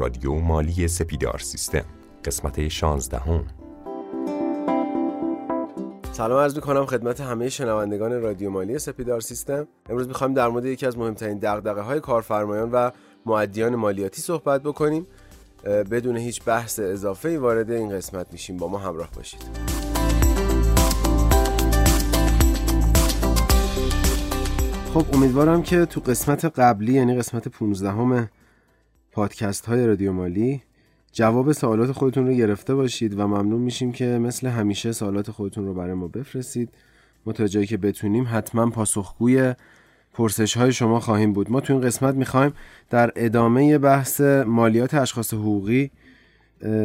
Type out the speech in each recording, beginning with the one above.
رادیو مالی سپیدار سیستم، قسمت 16. سلام عرض می‌کنم خدمت همه شنوندگان رادیو مالی سپیدار سیستم. امروز می‌خوایم در مورد یکی از مهمترین دغدغه‌های کارفرمایان و مؤدیان مالیاتی صحبت بکنیم. بدون هیچ بحث اضافه‌ای وارد این قسمت میشیم. با ما همراه باشید. خب امیدوارم که تو قسمت قبلی، یعنی قسمت 15 پادکست های رادیو مالی، جواب سوالات خودتون رو گرفته باشید و ممنون میشیم که مثل همیشه سوالات خودتون رو برای ما بفرستید. ما تا جایی که بتونیم حتما پاسخگوی پرسش های شما خواهیم بود. ما تو این قسمت میخوایم در ادامه بحث مالیات اشخاص حقوقی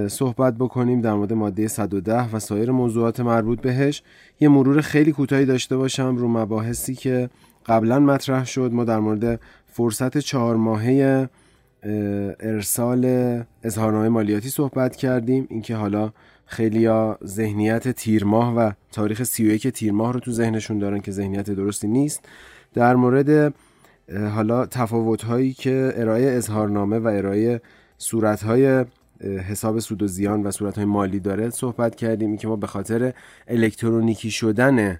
صحبت بکنیم، در مورد ماده 110 و سایر موضوعات مربوط بهش. یه مرور خیلی کوتاهی داشته باشم رو مباحثی که قبلا مطرح شد. ما در مورد فرصت 4 ماهه ارسال اظهارنامه مالیاتی صحبت کردیم، اینکه حالا خیلیا ذهنیت تیرماه و تاریخ 31 تیرماه رو تو ذهنشون دارن که ذهنیت درستی نیست. در مورد حالا تفاوت‌هایی که ارائه اظهارنامه و ارائه صورت‌های حساب سود و زیان و صورت‌های مالی داره صحبت کردیم، اینکه ما به خاطر الکترونیکی شدن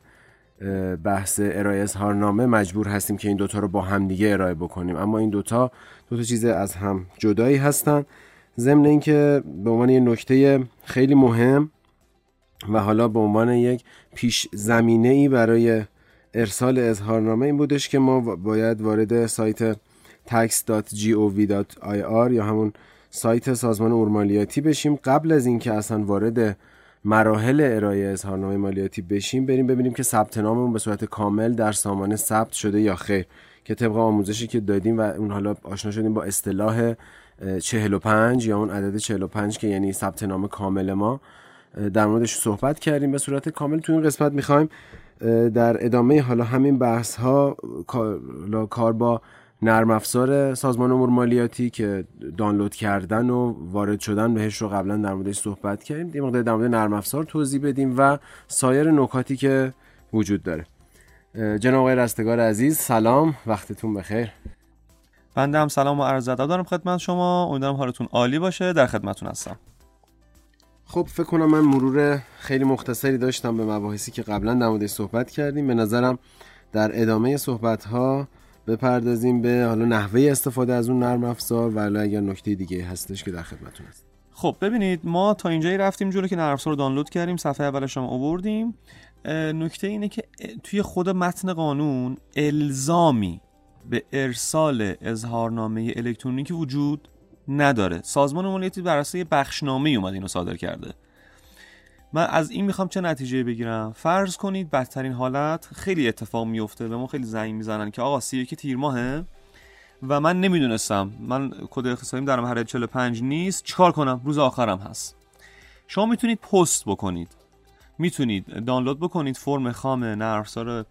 بحث ارائه اظهارنامه مجبور هستیم که این دوتا رو با هم دیگه ارائه بکنیم، اما این دوتا چیز از هم جدایی هستن. ضمن این که به عنوان یک نکته خیلی مهم و حالا به عنوان یک پیش زمینه‌ای برای ارسال اظهارنامه این بودش که ما باید وارد سایت tax.gov.ir یا همون سایت سازمان امور مالیاتی بشیم. قبل از اینکه اصلا وارد مراحل ارائه اظهارنامه مالیاتی بشیم، بریم ببینیم که ثبت ناممون به صورت کامل در سامانه ثبت شده یا خیر، که طبق آموزشی که دادیم و اون حالا آشنا شدیم با اصطلاح 45 یا اون عدد 45 که یعنی ثبت نام کامل، ما در موردش صحبت کردیم به صورت کامل. تو این قسمت میخوایم در ادامه حالا همین بحث ها کار با نرم افزار سازمان امور مالیاتی که دانلود کردن و وارد شدن بهش رو قبلا در موردش صحبت کردیم، یه مقدار در مورد نرم افزار توضیح بدیم و سایر نکاتی که وجود داره. جناب آقای رستگار عزیز سلام، وقتتون بخیر. بنده هم سلام و عرض ادب دارم خدمت شما، امیدوارم حالتون عالی باشه، در خدمتتون هستم. خب فکر کنم من مرور خیلی مختصری داشتم به مباحثی که قبلا در موردش صحبت کردیم. به نظرم در ادامه صحبت‌ها بپردازیم به حالا نحوه استفاده از اون نرم افزار و حالا اگر نکته دیگه هستش که در خدمتتون هست. خب ببینید، ما تا اینجایی رفتیم جلو که نرم افزار رو دانلود کردیم، صفحه اولش هم آوردیم. نکته اینه که توی خود متن قانون الزامی به ارسال اظهارنامه الکترونیکی وجود نداره. سازمان مالیاتی بر اساس بخشنامه اومد اینو صادر کرده. من از این میخوام چه نتیجه بگیرم؟ فرض کنید بدترین حالت خیلی اتفاق میفته، به ما خیلی زنگ میزنن که آقا 31 تیر ماهه و من نمیدونستم، من کد اختصاصیم در محل 45 نیست، چیکار کنم؟ روز آخرم هست. شما میتونید پست بکنید، میتونید دانلود بکنید فرم خام نرم افزار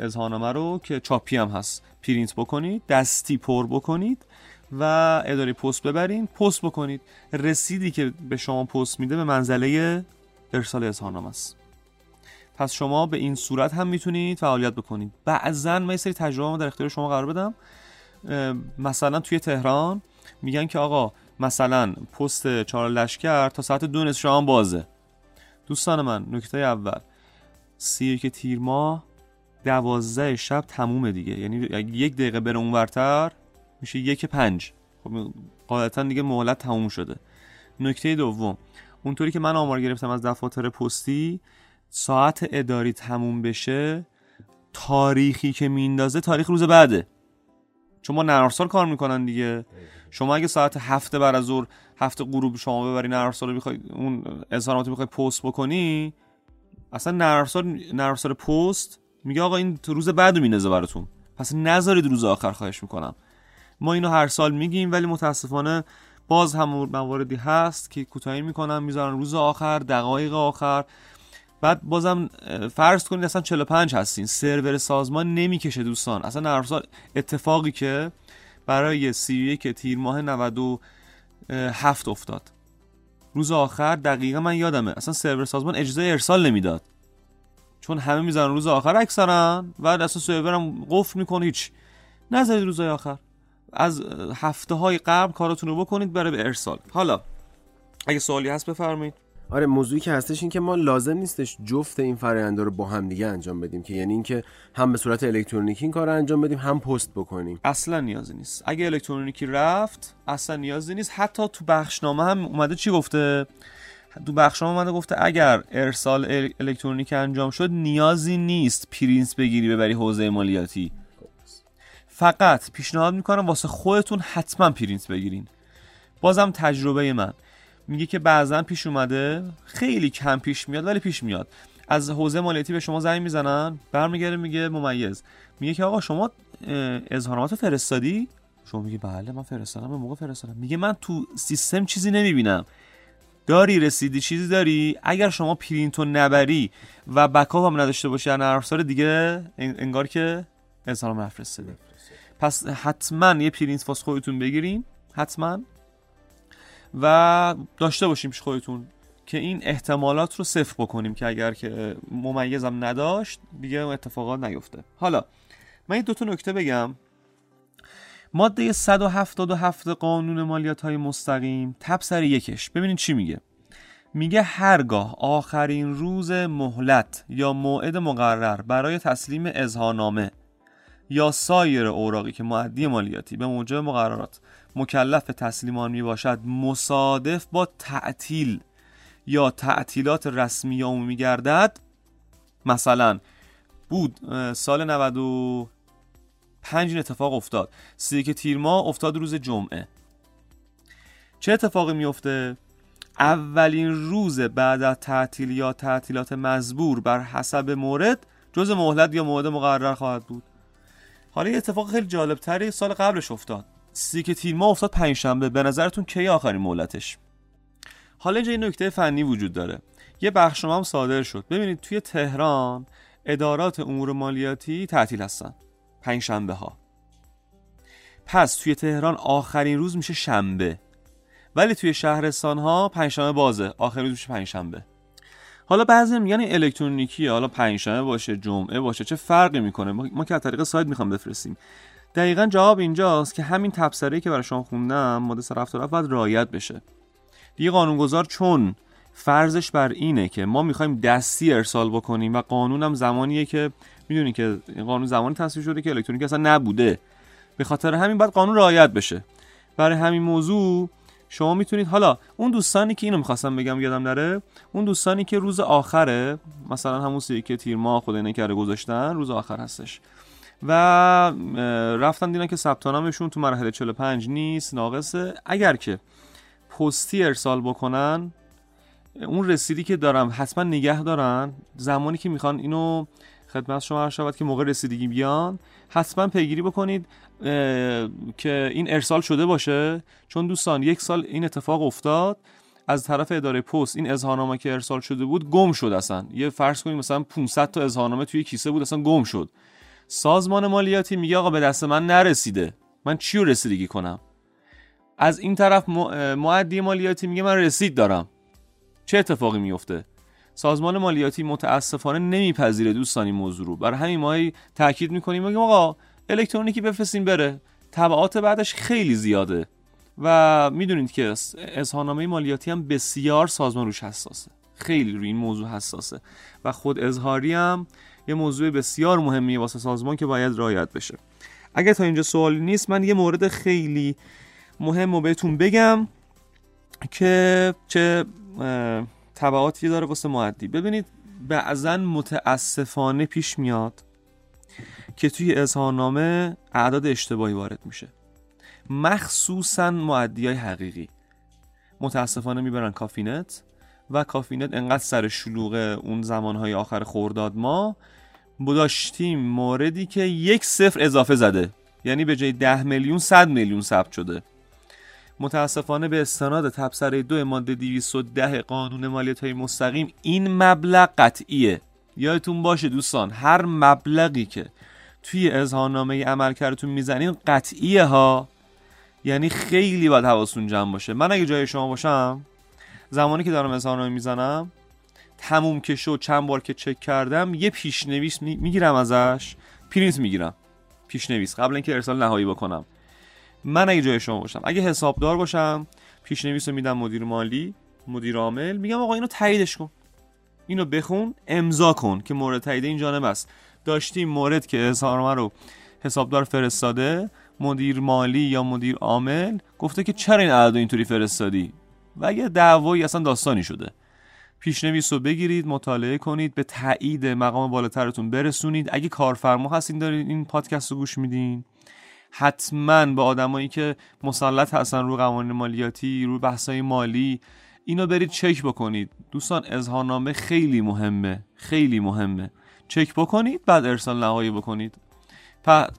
اظهارنامه رو که چاپی هم هست، پرینت بکنید، دستی پر بکنید و اداره پست ببرین، پست بکنید. رسیدی که به شما پست میده به منزله ارسال اظهارنامه است. پس شما به این صورت هم میتونید فعالیت بکنید. بعضاً من یه سری تجربه در اختیار شما قرار بدم. مثلا توی تهران میگن که آقا مثلا پست 4 لشکر تا ساعت 2 شام بازه. دوستان من، نکته اول، 31 تیر ماه 12 شب تمومه دیگه، یعنی 1 دقیقه بره اونورتر میشه 1:05. خب غالبا دیگه مهلت تموم شده. نکته دوم، اونطوری که من آمار گرفتم از دفاتر پستی، ساعت اداری تموم بشه تاریخی که میندازه تاریخ روز بعده، چون ما نرم افزار کار میکنن دیگه. شما اگه ساعت 7 بعد از ظهر 7 غروب شما ببری نرم افزار رو بخوای اون اظهارنامه رو بخوای پست بکنی، اصلا نرم افزار پست میگه آقا این روز بعدو میندازه براتون، پس نذارید روز آخر، خواهش میکنم. ما اینو هر سال میگیم ولی متاسفانه باز هم مواردی هست که کوتاهی میکنن، میذارن روز آخر، دقایق آخر. بعد بازم فرض کنید اصلا 45 هستین، سرور سازمان نمیکشه دوستان. اصلا نرم افزار اتفاقی که برای 31 تیر ماه 97 افتاد روز آخر دقیقا من یادمه، اصلا سرور سازمان اجازه ارسال نمیداد چون همه میذارن روز آخر اکثرا، بعد اصلا سرورم قفل میکنه. هیچ، نذارید روزهای آخر. از هفته های قبل کاراتون رو بکنید برای به ارسال. حالا اگه سوالی هست بفرمایید. آره، موضوعی که هستش این که ما لازم نیستش جفت این فرآیندها رو با هم دیگه انجام بدیم، که یعنی اینکه هم به صورت الکترونیکی این کارو انجام بدیم هم پست بکنیم، اصلا نیازی نیست. اگه الکترونیکی رفت اصلا نیازی نیست. حتی تو بخشنامه هم اومده چی گفته؟ تو بخشنامه اومده گفته اگر ارسال الکترونیکی انجام شد نیازی نیست پرینت بگیری ببری حوزه مالیاتی. فقط پیشنهاد میکنم واسه خودتون حتما پرینت بگیرین. بازم تجربه من میگه که بعضن پیش اومده، خیلی کم پیش میاد ولی پیش میاد، از حوزه مالیاتی به شما زنگ میزنن، برمیگره میگه ممیز، میگه که آقا شما اظهارنامه فرستادی؟ شما میگه بله من فرستادم، به موقع فرستادم. میگه من تو سیستم چیزی نمیبینم. داری رسیدی چیزی داری؟ اگر شما پرینتو نبری و بکاپ هم نداشته باشی در ارسال دیگه انگار که اظهارنامه فرستادی. پس حتما یه پرینت واسه خودتون بگیرین، حتما، و داشته باشیم پیش خودتون که این احتمالات رو صفر بکنیم که اگر که ممیزم نداشت دیگه اتفاقات نیفته. حالا من این دوتا نکته بگم. ماده 177 قانون مالیات های مستقیم تبصره یکش، ببینید چی میگه. میگه هرگاه آخرین روز مهلت یا موعد مقرر برای تسلیم اظهارنامه یا سایر اوراقی که مؤدی مالیاتی به موجب مقررات مکلف تسلیم آن میباشد مصادف با تعطیل یا تعطیلات رسمی یا عمومی گردد، مثلا بود سال 95 اتفاق افتاد، ۳۱ تیرماه افتاد روز جمعه، چه اتفاقی میفته؟ اولین روز بعد از تعطیل یا تعطیلات مزبور بر حسب مورد جزء مهلت یا موعد مقرر خواهد بود. حالا یه اتفاق خیلی جالب تری سال قبلش افتاد، ۳۱ تیرماه افتاد پنجشنبه. به نظرتون کی آخرین مهلتش؟ حالا اینجا این نکته فنی وجود داره، یه بخشنامه هم صادر شد. ببینید توی تهران ادارات امور مالیاتی تعطیل هستن پنجشنبه ها، پس توی تهران آخرین روز میشه شنبه، ولی توی شهرستان ها پنجشنبه بازه، آخرین روز میشه پنجشنبه. حالا بعضی میگن الکترونیکیه، حالا پنجشنبه باشه جمعه باشه چه فرقی میکنه، ما که از طریق سایت میخوام بفرستیم. دقیقاً جواب اینجاست که همین تبصره‌ای که برای شما خوندم ماده 177 باید رعایت بشه. دیگه قانونگذار چون فرضش بر اینه که ما میخوایم دستی ارسال بکنیم و قانونم زمانیه که میدونی که قانون زمانی تصویب شده که الکترونیک اصلا نبوده، به خاطر همین باید قانون رعایت بشه. برای همین موضوع شما میتونید، حالا اون دوستانی که اینو می‌خواستم بگم یادم نره، اون دوستانی که روز آخره مثلا همون 31 تیرماه خدای نکرده گذاشتن روز آخر هستش و رفتن دیدن که ثبت نامشون تو مرحله 45 نیست، ناقصه، اگر که پستی ارسال بکنن اون رسیدی که دارم حتما نگه دارن، زمانی که میخوان اینو خدمت شما عرض شود که موقع رسیدگی بیان حتما پیگیری بکنید که این ارسال شده باشه. چون دوستان یک سال این اتفاق افتاد، از طرف اداره پست این اظهارنامه که ارسال شده بود گم شد، اصلا یه فرض کنیم مثلا 500 تا اظهارنامه توی کیسه بود اصلا گم شد. سازمان مالیاتی میگه آقا به دست من نرسیده، من چیو رسیدگی کنم؟ از این طرف مؤدی مالیاتی میگه من رسید دارم، چه اتفاقی میفته؟ سازمان مالیاتی متاسفانه نمیپذیره دوستان این موضوع رو. برای همین ما تاکید میکنیم میگیم آقا الکترونیکی بفرستین بره، تبعات بعدش خیلی زیاده و میدونید که اظهارنامه مالیاتی هم بسیار سازمان روش حساسه، خیلی روی این موضوع حساسه و خود اظهاری هم یه موضوع بسیار مهمیه واسه سازمان که باید رعایت بشه. اگه تا اینجا سوالی نیست، من یه مورد خیلی مهم رو بهتون بگم که چه تبعاتی داره واسه مؤدی. ببینید بعضاً متاسفانه پیش میاد که توی اظهارنامه اعداد اشتباهی وارد میشه، مخصوصاً مؤدیای حقیقی متاسفانه میبرن کافینت و کافینت انقدر سر شلوغه اون زمانهای آخر خرداد ما داشتیم موردی که 1 صفر اضافه زده، یعنی به جای 10 میلیون 100 میلیون ثبت شده. متاسفانه به استناد تبصره 2 ماده 210 قانون مالیات های مستقیم این مبلغ قطعیه. یادتون باشه دوستان، هر مبلغی که توی اظهارنامه عملکردتون میزنین قطعیه ها، یعنی خیلی باید حواستون جمع باشه. من اگه جای شما باشم زمانی که دارم اظهارنامه میزنم تموم که شد چند بار که چک کردم یه پیشنویس میگیرم ازش، پرینت میگیرم پیشنویس قبل اینکه ارسال نهایی بکنم من اگه جای شما باشم، اگه حسابدار باشم، پیشنویسو میدم مدیر مالی، مدیر عامل، میگم آقا اینو تاییدش کن، اینو بخون، امضا کن که مورد تایید این جانب است. داشتیم مورد که اظهارنامه رو حسابدار فرستاده، مدیر مالی یا مدیر عامل گفته که چرا این عددو اینطوری فرستادی و یه دعوایی اصلا داستانی شده. پیشنویس رو بگیرید، مطالعه کنید، به تایید مقام بالاترتون برسونید. اگه کارفرما هستین دارین این پادکست رو گوش میدین، حتما به آدمایی که مسلط هستن رو قوانین مالیاتی، رو بحث‌های مالی، اینو برید چک بکنید. دوستان اظهارنامه خیلی مهمه، خیلی مهمه. چک بکنید بعد ارسال نهایی بکنید.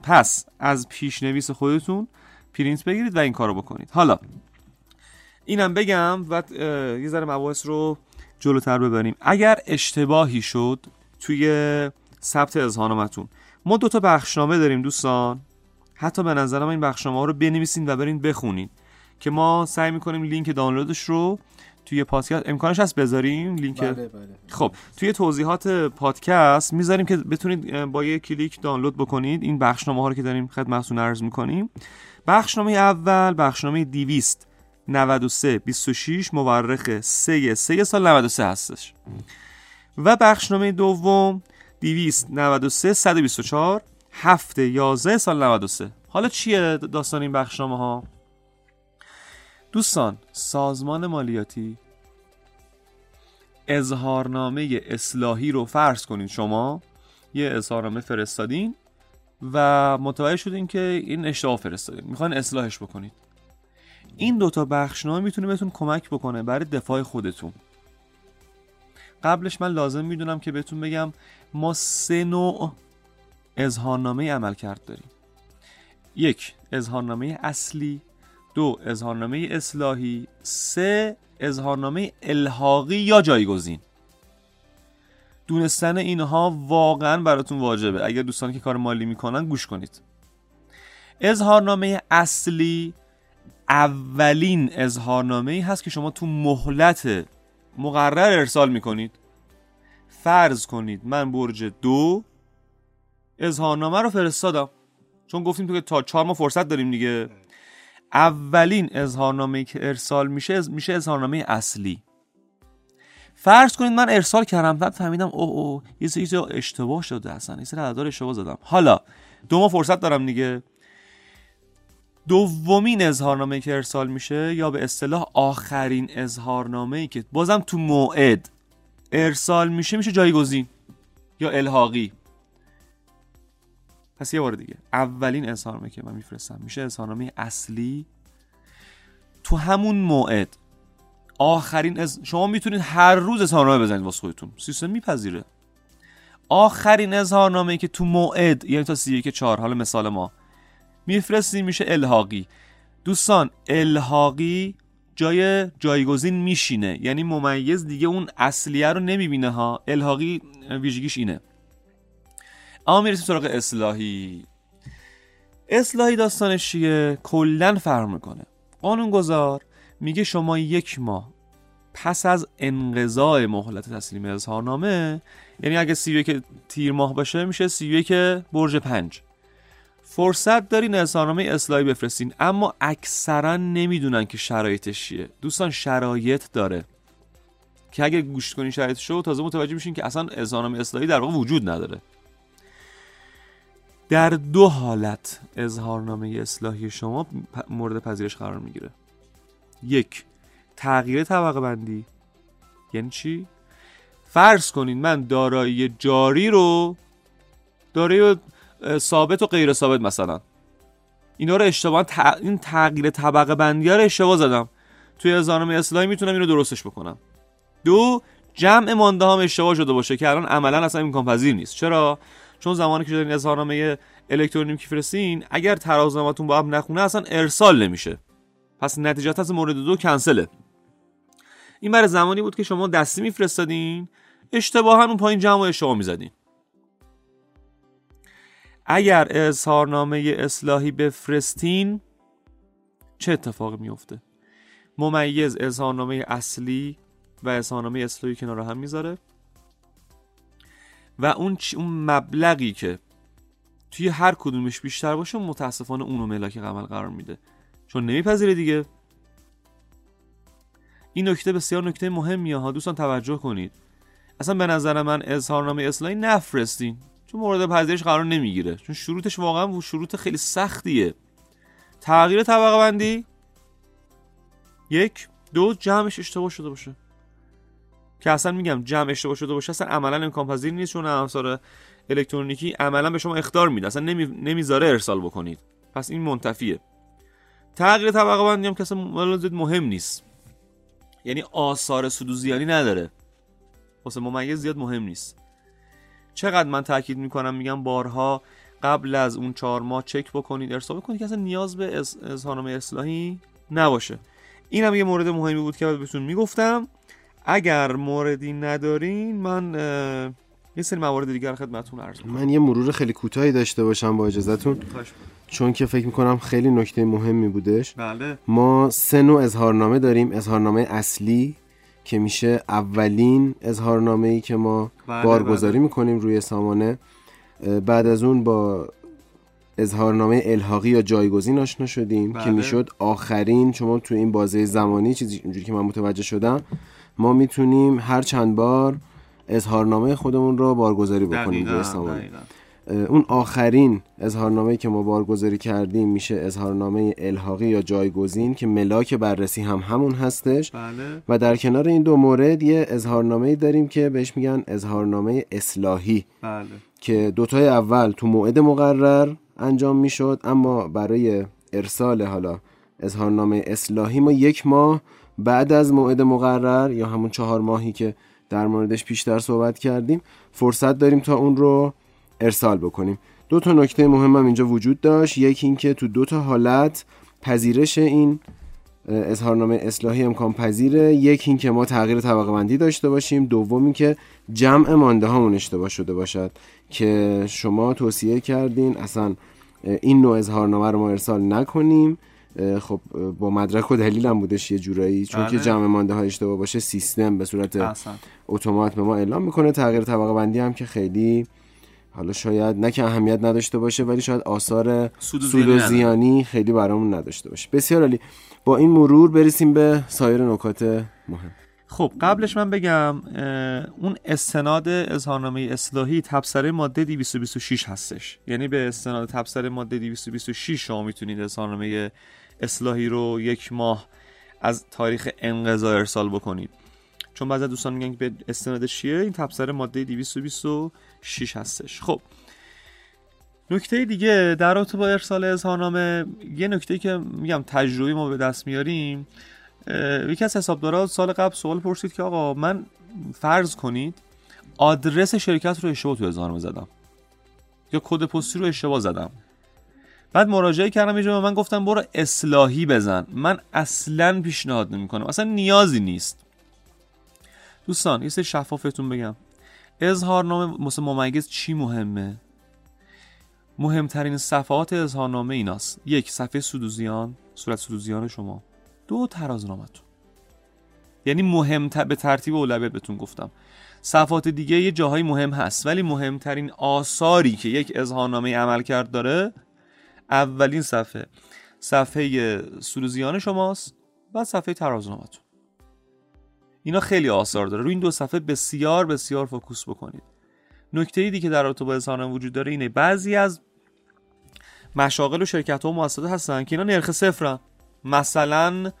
پس از پیشنویس خودتون پرینت بگیرید و این کارو بکنید. حالا اینم بگم و یه ذره مباحث رو جلوتر ببریم. اگر اشتباهی شد توی ثبت اظهارنامه‌تون، ما دوتا بخشنامه داریم دوستان. حتی به نظرم این بخشنامه ها رو بنویسین و برین بخونین که ما سعی میکنیم لینک دانلودش رو توی پادکست، امکانش هست بذاریم لینک؟ بله. خب توی توضیحات پادکست میذاریم که بتونید با یک کلیک دانلود بکنید این بخشنامه ها رو که داریم خدمتتون عرض میکنیم. بخشنامه اول، بخشنامه 200/93/26 مورخ 3/3/93 هستش و بخشنامه دوم 293/124 7/11/93. حالا چیه داستان این بخشنامه ها؟ دوستان سازمان مالیاتی اظهارنامه اصلاحی رو، فرض کنین شما یه اظهارنامه فرستادین و متوجه شدین که این اشتباه فرستادین، میخواین اصلاحش بکنید. این دوتا بخشنامه میتونه بهتون کمک بکنه برای دفاع خودتون. قبلش من لازم میدونم که بهتون بگم ما 3 نوع اظهارنامه عملکرد داریم. 1 اظهارنامه اصلی، 2 اظهارنامه اصلاحی، 3 اظهارنامه الحاقی یا جایگزین. دونستن اینها واقعا براتون واجبه. اگر دوستان که کار مالی میکنن گوش کنید. اظهارنامه اصلی اولین اظهارنامه‌ای هست که شما تو مهلت مقرر ارسال میکنید. فرض کنید من برج 2 اظهارنامه رو فرستادم، چون گفتیم تو که تا 4 ماه فرصت داریم دیگه. اولین اظهارنامه‌ای که ارسال میشه اظهارنامه اصلی. فرض کنید من ارسال کردم، بعد فهمیدم اوه یه چیز اشتباه شده، اصلا این سر عدد اشتباه زدم. حالا 2 ماه فرصت دارم دیگه. دومین اظهارنامه‌ای که ارسال میشه، یا به اصطلاح آخرین اظهارنامه‌ای که بازم تو موعد ارسال میشه جایگزین یا الحاقی. پس یه بار دیگه، اولین اظهارنامه که من میفرستم میشه اظهارنامه اصلی تو همون موعد. شما میتونید هر روز اظهارنامه بزنید واسه خودتون، سیستم میپذیره. آخرین اظهارنامه‌ای که تو موعد، یعنی تا 31/4 حالا مثال ما میفرستیم میشه الحاقی. دوستان الحاقی جای جایگزین میشینه، یعنی ممیز دیگه اون اصلیه رو نمیبینه ها. الحاقی ویژگیش اینه. اما میرسیم سراغ اصلاحی. اصلاحی داستانش چیه؟ کلن فرق میکنه. قانونگذار میگه شما 1 ماه پس از انقضاء مهلت تسلیم اظهارنامه، یعنی اگه 31 تیرماه باشه میشه 31/5 فرصت دارین اظهارنامه اصلاحی بفرستین. اما اکثرا نمیدونن که شرایطش چیه. دوستان شرایط داره که اگه گوش کنین شرایطش رو تازه متوجه میشین که اصلا اظهارنامه اصلاحی در واقع وجود نداره. در 2 حالت اظهارنامه اصلاحی شما مورد پذیرش قرار میگیره. 1 تغییر طبقه بندی. یعنی چی؟ فرض کنین من دارایی جاری رو، دارایی ثابت و غیر ثابت مثلا، اینا رو اشتباه، این تغییر طبقه بندی رو اشتباه زدم توی اظهارنامه اصلاحی، میتونم اینو درستش بکنم. 2 جمع مانده ها اشتباه شده باشه که الان عملا اصلا امکان پذیر نیست. چرا؟ چون زمانی که دارین اظهارنامه الکترونیکی فرستین، اگر ترازنامه‌تون با هم نخونه اصلا ارسال نمیشه. پس نتیجت از مورد 2 کنسله. این برای زمانی بود که شما دستی میفرستادین، اشتباهاً اون پایین جمع و اشتباه میزدین. اگر اظهارنامه اصلاحی بفرستین چه اتفاقی میفته؟ ممیز اظهارنامه اصلی و اظهارنامه اصلاحی کنار هم میذاره و اون مبلغی که توی هر کدومش بیشتر باشه متاسفانه اونو ملاک عمل قرار میده، چون نمیپذیره دیگه. این نکته بسیار نکته مهمیه ها دوستان، توجه کنید. اصلا به نظر من اظهارنامه اصلاحی نفرستین، چون مورد پذیرش قرار نمیگیره، چون شروطش واقعا شروط خیلی سختیه. تغییر طبقه بندی 1، 2 جمعش اشتباه شده باشه، که اصلا میگم جمع اشتباه شده باشه اصلا عملا امکان پذیر نیست، چون افزار الکترونیکی عملا به شما اخطار میده، اصلا نمیذاره ارسال بکنید، پس این منتفیه. تغییر طبقه بندی هم که اصلا مهم نیست، یعنی آثار سود و زیانی نداره، واسه ممیز زیاد مهم نیست. چقدر من تاکید میکنم، میگم بارها، قبل از اون 4 ماه چک بکنید، ارسال بکنید که اصلا نیاز به اظهارنامه اصلاحی نباشه. این هم یه مورد مهمی بود که بهتون میگفتم. اگر موردی ندارین من یه سری موارد دیگر خدمتتون عرض می‌کنم. من یه مرور خیلی کوتاهی داشته باشم با اجازهتون، چون که فکر می‌کنم خیلی نکته مهمی بودش. بله. ما 3 نوع اظهارنامه داریم. اظهارنامه اصلی که میشه اولین اظهارنامه‌ای که ما بارگذاری می‌کنیم روی سامانه. بعد از اون با اظهارنامه الحاقی یا جایگزین آشنا شدیم که میشد آخرین. شما تو این بازه زمانی چیزی اونجوری که من متوجه شدم، ما میتونیم هر چند بار اظهارنامه خودمون رو بارگذاری بکنیم روی سامانه. اون آخرین اظهارنامه‌ای که ما بارگذاری کردیم میشه اظهارنامه الحاقی یا جایگزین که ملاک بررسی هم همون هستش. بله. و در کنار این 2 مورد یه اظهارنامه‌ای داریم که بهش میگن اظهارنامه اصلاحی. بله. که 2 تای اول تو موعد مقرر انجام میشد، اما برای ارسال حالا اظهارنامه اصلاحی ما 1 ماه بعد از موعد مقرر، یا همون 4 ماهی که در موردش پیشتر صحبت کردیم، فرصت داریم تا اون رو ارسال بکنیم. 2 تا نکته مهم هم اینجا وجود داشت. یکی این که تو 2 تا حالت پذیرش این اظهارنامه اصلاحی امکان پذیره. یکی این که ما تغییر طبقه بندی داشته باشیم. 2 این که جمع مانده هامون اشتباه شده باشد، که شما توصیه کردین اصلا این نوع اظهارنامه رو ما ارسال نکنیم. خب با مدرک و دلیل هم بودش یه جورایی، چون که جمع مانده ها اشتباه باشه سیستم به صورت اتومات به ما اعلام میکنه. تغییر طبقه بندی هم که خیلی حالا شاید نه که اهمیت نداشته باشه، ولی شاید آثار سود و زیانی خیلی برامون نداشته باشه. بسیار عالی. با این مرور برسیم به سایر نکات مهم. خب قبلش من بگم اون استناد اظهارنامه اصلاحی تبصره ماده 226 هستش، یعنی به استناد تبصره ماده 226 شما میتونید اظهارنامه اصلاحی رو 1 ماه از تاریخ انقضا ارسال بکنید، چون بعضی دوستان میگن که به استناد چیه، این تبصره ماده 226 هستش. خب نکته دیگه در رابطه با ارسال اظهارنامه، یه نکته که میگم تجربی ما به دست میاریم، یکی از حسابدارا سال قبل سوال پرسید که آقا من فرض کنید آدرس شرکت رو اشتباه تو اظهارنامه زدم یا کد پستی رو اشتباه زدم، بعد مراجعه کردم یه جا من گفتم برو اصلاحی بزن، من اصلا پیشنهاد نمی‌کنم، اصلا نیازی نیست. دوستان یه سری شفافتون بگم، اظهارنامه مثل ممیز چی مهمه؟ مهمترین صفحات اظهارنامه ایناست: 1 صفحه سود و زیان، صورت سود و زیان شما، 2 ترازنامه‌تون، یعنی به ترتیب اولویت بهتون گفتم. صفحات دیگه یه جاهای مهم هست، ولی مهمترین آثاری که یک اظهارنامه عملکرد داره اولین صفحه، صفحه سود و زیان شماست و صفحه ترازنامه‌تون. اینا خیلی آثار داره، روی این 2 صفحه بسیار بسیار فوکوس بکنید. نکته ایدی که در رابطه با اظهارنامه وجود داره اینه، بعضی از مشاغل و شرکت‌ها و مؤسسات هستن که اینا نرخ صفرن، مثلا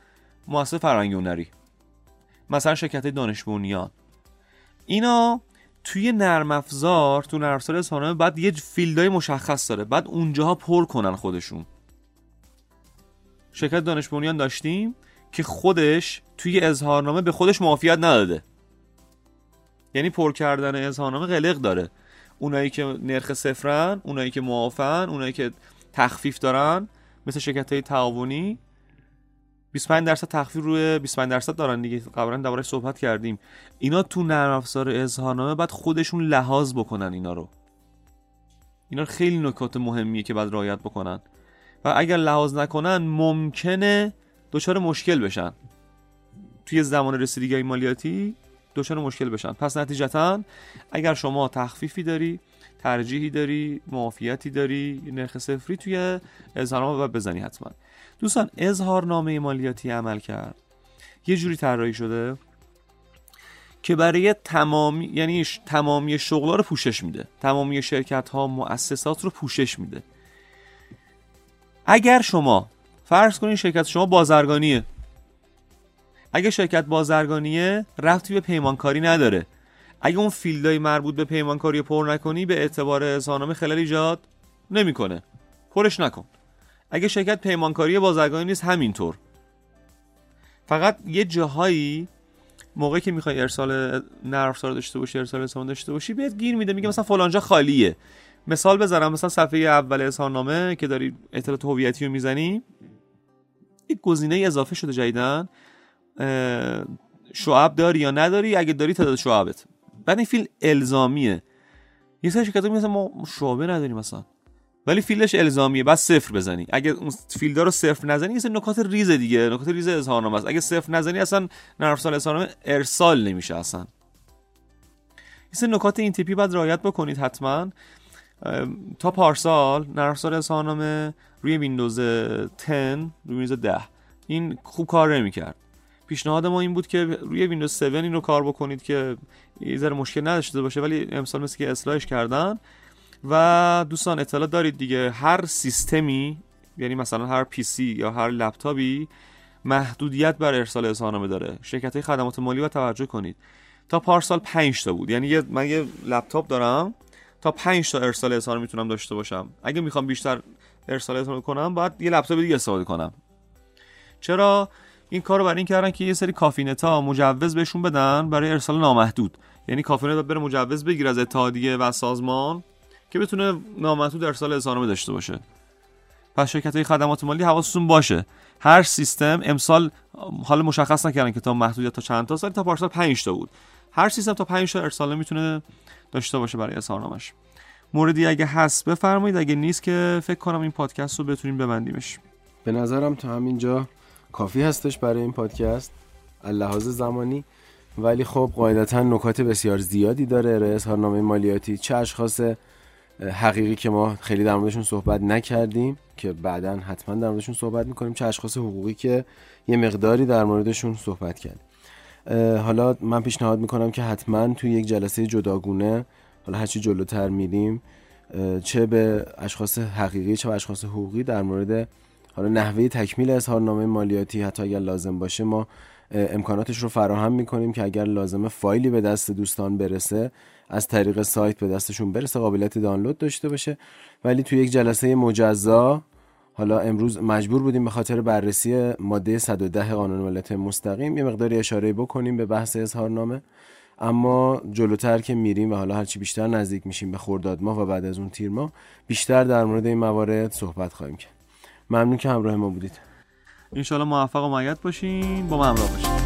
مؤسسه فرهنگ هنری، مثلا شرکت دانش بنیان، اینا توی نرم افزار اظهارنامه بعد یه فیلدای مشخص داره، بعد اونجاها پر کنن خودشون. شرکت دانش بنیان داشتیم که خودش توی اظهارنامه به خودش معافیت نداده، یعنی پر کردن اظهارنامه قلق داره. اونایی که نرخ صفرن، اونایی که معافن، اونایی که تخفیف دارن، مثل شرکت‌های تعاونی 25% تخفیف روی 25% دارن دیگه، قبلا درباره‌اش صحبت کردیم. اینا تو نرم افزار اظهارنامه بعد خودشون لحاظ بکنن اینا رو خیلی نکات مهمیه که بعد رعایت بکنن، و اگر لحاظ نکنن ممکنه دچار مشکل بشن توی زمان رسیدگی مالیاتی، دچار مشکل بشن. پس نتیجتاً اگر شما تخفیفی داری، ترجیحی داری، معافیتی داری، نرخ صفری توی اظهارنامه باید بزنی حتما. دوستان اظهارنامه مالیاتی عمل کرد یه جوری طراحی شده که برای تمامی، یعنی تمامی شغل‌ها رو پوشش میده، تمامی شرکت‌ها، مؤسسات رو پوشش میده. اگر شما فرض کنید شرکت شما بازرگانیه، اگه شرکت بازرگانیه ربطی به پیمانکاری نداره، اگه اون فیلدهای مربوط به پیمانکاری پر نکنی به اعتبار اظهارنامه خلل ایجاد نمیکنه، پرش نکن. اگه شرکت پیمانکاری بازرگانی نیست همینطور. فقط یه جاهایی موقعی که میخوای ارسال نرم افزار داشته باشی، ارسال سامان داشته باشی، بهت گیر میده، میگه مثلا فلان جا خالیه. مثال بزنم، مثلا صفحه اول اظهارنامه که داری اطلاعات هویتی رو میزنی، یک گزینه اضافه شده جدیدن، شعب داری یا نداری، اگه داری تعداد شعبت. بعد این فیل الزامیه. یه سری شرکت‌ها میگن ما شعبه نداریم مثلا، ولی فیلدش الزامیه، بعد صفر بزنی. اگه اون فیلدا رو صفر نزنی، این نکات ریز دیگه، نکات ریز اظهارنامه است. اگه صفر نزنی اصلا نرم افزار اظهارنامه ارسال نمیشه اصلا. این نکات این تیپی باید رعایت بکنید حتما. تا پارسال نرم افزار اظهارنامه روی ویندوز 10، روی ویندوز 10 این خوب کار نمی‌کرد. پیشنهاد ما این بود که روی ویندوز 7 این رو کار بکنید که یه ذره مشکل نداشته باشه، ولی امسال مثل که اصلاحش کردن. و دوستان اطلاع دارید دیگه، هر سیستمی، یعنی مثلا هر پی سی یا هر لپتاپی محدودیت بر ارسال اظهارنامه داره. شرکت‌های خدمات مالی رو توجه کنید. تا پارسال 5 تا بود، یعنی من یه لپتاپ دارم، تا 5 تا ارسال اظهارنامه میتونم داشته باشم. اگه میخوام بیشتر ارسال اظهارنامه کنم باید یه لپتاپ دیگه استفاده کنم. چرا این کارو؟ برای این کردن که یه سری کافینتا مجوز بهشون بدن برای ارسال نامحدود، یعنی کافینتا بره مجوز بگیره از اتحادیه و سازمان که بتونه نامحدود ارسال اظهارنامه داشته باشه. پس شرکت‌های خدمات مالی حواستون باشه، هر سیستم امسال، حالا مشخص نکردن که تا محدودیت تا چند تا سال، تا پارسال 5 تا بود، هر سیستم تا 5 تا ارسال میتونه داشته باشه برای اظهارنامه‌اش. موردی اگه هست بفرمایید، اگه نیست که فکر کنم این پادکست رو بتونیم ببندیمش. به نظرم تا همینجا کافی هستش برای این پادکست از لحاظ زمانی، ولی خب قاعدتاً نکات بسیار زیادی داره ارائه اظهارنامه مالیاتی، چه اشخاص حقیقی که ما خیلی در موردشون صحبت نکردیم که بعداً حتما در موردشون صحبت میکنیم، چه اشخاص حقوقی که یه مقداری در موردشون صحبت کردیم. حالا من پیشنهاد میکنم که حتما توی یک جلسه جداگونه، حالا هرچی جلوتر میریم، چه به اشخاص حقیقی چه به اشخاص حقوقی، در مورد حالا نحوه تکمیل اظهارنامه مالیاتی، حتی اگر لازم باشه ما امکاناتش رو فراهم میکنیم که اگر لازمه فایلی به دست دوستان برسه، از طریق سایت به دستشون برسه، قابلیت دانلود داشته باشه. ولی توی یک جلسه مجزا، حالا امروز مجبور بودیم به خاطر بررسی ماده 110 قانون مالیات مستقیم یه مقداری اشاره بکنیم به بحث اظهارنامه، اما جلوتر که میریم و حالا هرچی بیشتر نزدیک میشیم به خرداد ماه و بعد از اون تیر ماه، بیشتر در مورد این موارد صحبت خواهیم کرد. ممنون که همراه ما بودید. انشالله موفق و مایت باشین. با ما همراه باشین.